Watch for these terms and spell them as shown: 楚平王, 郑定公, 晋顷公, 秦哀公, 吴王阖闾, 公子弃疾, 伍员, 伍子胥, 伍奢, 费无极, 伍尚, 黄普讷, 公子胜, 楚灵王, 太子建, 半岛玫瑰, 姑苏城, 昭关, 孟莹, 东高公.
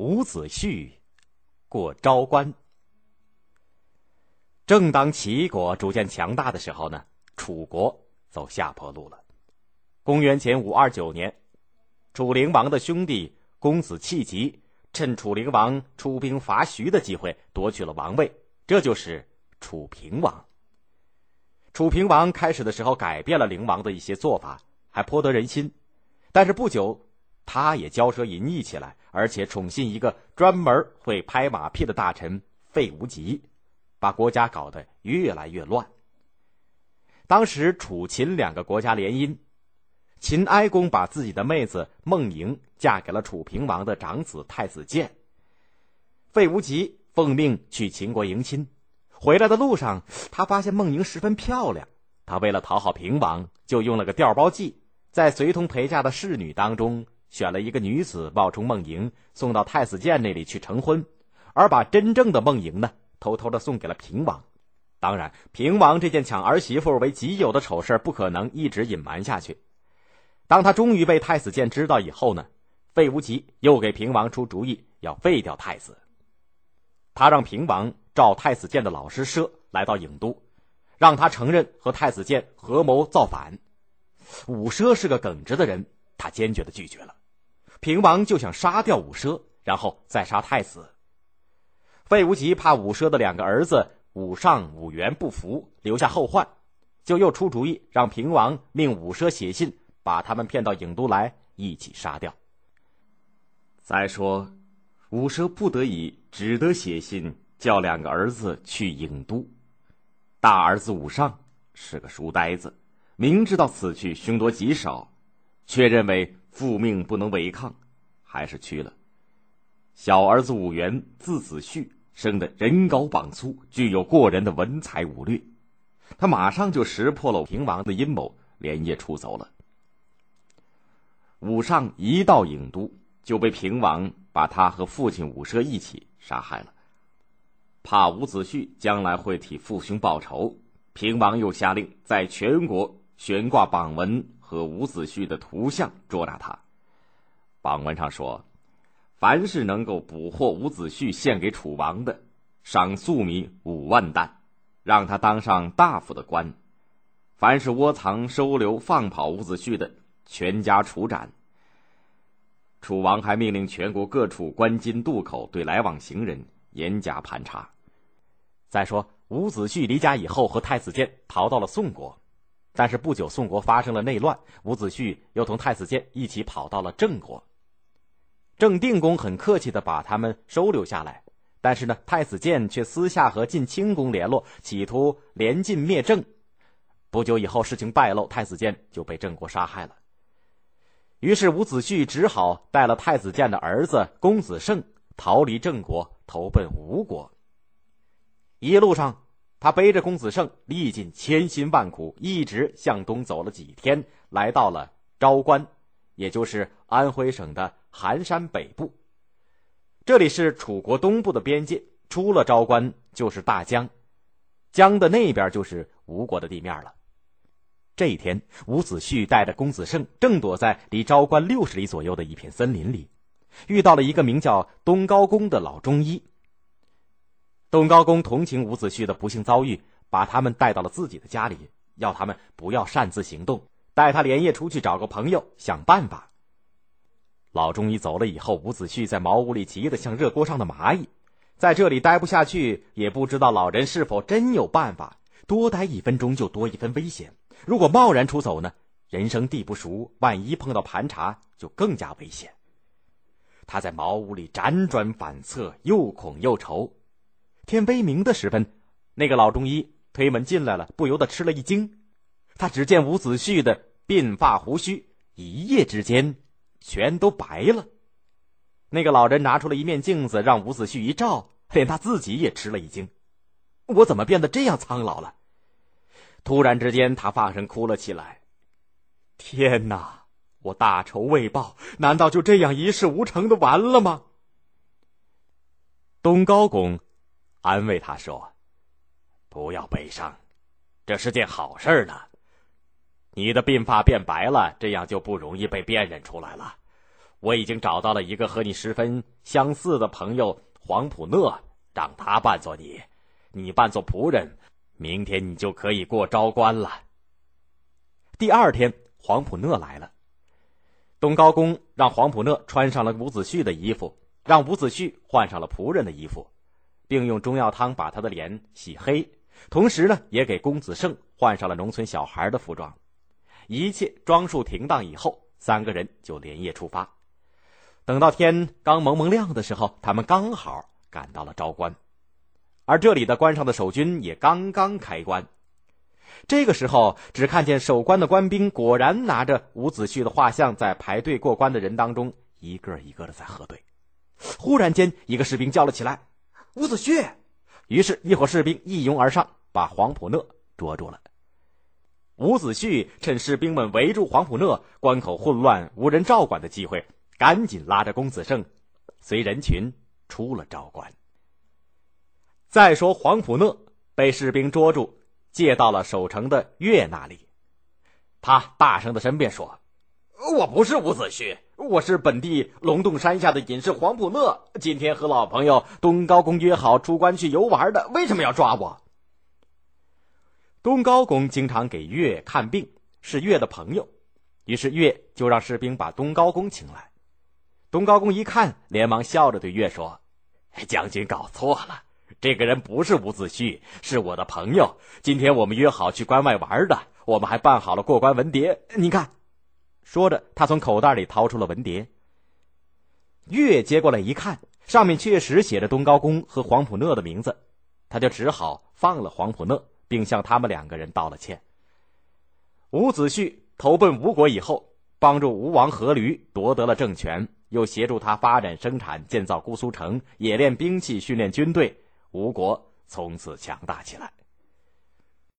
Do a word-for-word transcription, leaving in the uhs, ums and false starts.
伍子胥过昭关。正当齐国逐渐强大的时候呢，楚国走下坡路了。公元前五二九年，楚灵王的兄弟公子弃疾趁楚灵王出兵伐徐的机会夺取了王位，这就是楚平王。楚平王开始的时候改变了灵王的一些做法，还颇得人心，但是不久他也骄奢淫逸起来，而且宠信一个专门会拍马屁的大臣费无极，把国家搞得越来越乱。当时楚秦两个国家联姻，秦哀公把自己的妹子孟莹嫁给了楚平王的长子太子建，费无极奉命去秦国迎亲。回来的路上，他发现孟莹十分漂亮，他为了讨好平王，就用了个调包计，在随同陪嫁的侍女当中选了一个女子冒充孟莹，送到太子建那里去成婚，而把真正的孟莹呢偷偷的送给了平王。当然平王这件抢儿媳妇为己有的丑事不可能一直隐瞒下去，当他终于被太子建知道以后呢，费无极又给平王出主意，要废掉太子。他让平王召太子建的老师奢来到郢都，让他承认和太子建合谋造反。伍奢是个耿直的人，他坚决地拒绝了。平王就想杀掉伍奢，然后再杀太子。费无极怕伍奢的两个儿子伍尚、伍员不服，留下后患，就又出主意让平王命伍奢写信把他们骗到郢都来一起杀掉。再说伍奢不得已只得写信叫两个儿子去郢都。大儿子伍尚是个书呆子，明知道此去凶多吉少，却认为父命不能违抗，还是去了。小儿子伍员字子胥，生得人高膀粗，具有过人的文才武略，他马上就识破了平王的阴谋，连夜出走了。伍尚一到郢都，就被平王把他和父亲伍奢一起杀害了。怕伍子胥将来会替父兄报仇，平王又下令在全国悬挂榜文和伍子胥的图像，捉拿他。榜文上说，凡是能够捕获伍子胥献给楚王的，赏粟米五万担，让他当上大夫的官；凡是窝藏、收留、放跑伍子胥的，全家处斩。楚王还命令全国各处关津渡口对来往行人严加盘查。再说伍子胥离家以后和太子建逃到了宋国，但是不久宋国发生了内乱，伍子胥又同太子建一起跑到了郑国。郑定公很客气地把他们收留下来，但是呢，太子建却私下和晋顷公联络，企图联晋灭郑。不久以后事情败露，太子建就被郑国杀害了。于是伍子胥只好带了太子建的儿子公子胜逃离郑国，投奔吴国。一路上他背着公子胜历尽千辛万苦，一直向东走了几天，来到了昭关，也就是安徽省的含山北部。这里是楚国东部的边界，出了昭关就是大江，江的那边就是吴国的地面了。这一天，伍子胥带着公子胜正躲在离昭关六十里左右的一片森林里，遇到了一个名叫东高公的老中医。东高公同情伍子胥的不幸遭遇，把他们带到了自己的家里，要他们不要擅自行动，带他连夜出去找个朋友想办法。老中医走了以后，伍子胥在茅屋里急得像热锅上的蚂蚁，在这里待不下去，也不知道老人是否真有办法，多待一分钟就多一分危险，如果贸然出走呢，人生地不熟，万一碰到盘查就更加危险。他在茅屋里辗转反侧，又恐又愁。天微明的时分，那个老中医推门进来了，不由得吃了一惊。他只见伍子胥的鬓发胡须一夜之间全都白了。那个老人拿出了一面镜子，让伍子胥一照，连他自己也吃了一惊，我怎么变得这样苍老了？突然之间他放声哭了起来，天哪，我大仇未报，难道就这样一事无成的完了吗？东高公安慰他说，不要悲伤，这是件好事呢，你的鬓发变白了，这样就不容易被辨认出来了，我已经找到了一个和你十分相似的朋友黄普讷，让他扮作你，你扮作仆人，明天你就可以过昭关了。”第二天，黄普讷来了。东高公让黄普讷穿上了伍子胥的衣服，让伍子胥换上了仆人的衣服，并用中药汤把他的脸洗黑，同时呢，也给公子胜换上了农村小孩的服装。一切装束停当以后，三个人就连夜出发。等到天刚蒙蒙亮的时候，他们刚好赶到了昭关，而这里的关上的守军也刚刚开关。这个时候，只看见守关的官兵果然拿着伍子胥的画像，在排队过关的人当中一个一个的在核对。忽然间，一个士兵叫了起来：“伍子胥！”于是一伙士兵一拥而上，把黄普讷捉住了。伍子胥趁士兵们围住黄普讷，关口混乱无人照管的机会，赶紧拉着公子胜随人群出了昭关。再说黄普讷被士兵捉住，借到了守城的岳那里。他大声的申辩说：“我不是伍子胥，我是本地龙洞山下的隐士黄普讷，今天和老朋友东高公约好出关去游玩的，为什么要抓我？”东高公经常给岳看病，是岳的朋友，于是岳就让士兵把东高公请来。东高公一看，连忙笑着对岳说：“将军搞错了，这个人不是伍子胥，是我的朋友。今天我们约好去关外玩的，我们还办好了过关文牒，您看。”说着，他从口袋里掏出了文牒。岳接过来一看，上面确实写着东高公和黄普讷的名字，他就只好放了黄普讷，并向他们两个人道了歉。伍子胥投奔吴国以后，帮助吴王阖闾夺得了政权，又协助他发展生产，建造姑苏城，冶炼兵器，训练军队，吴国从此强大起来。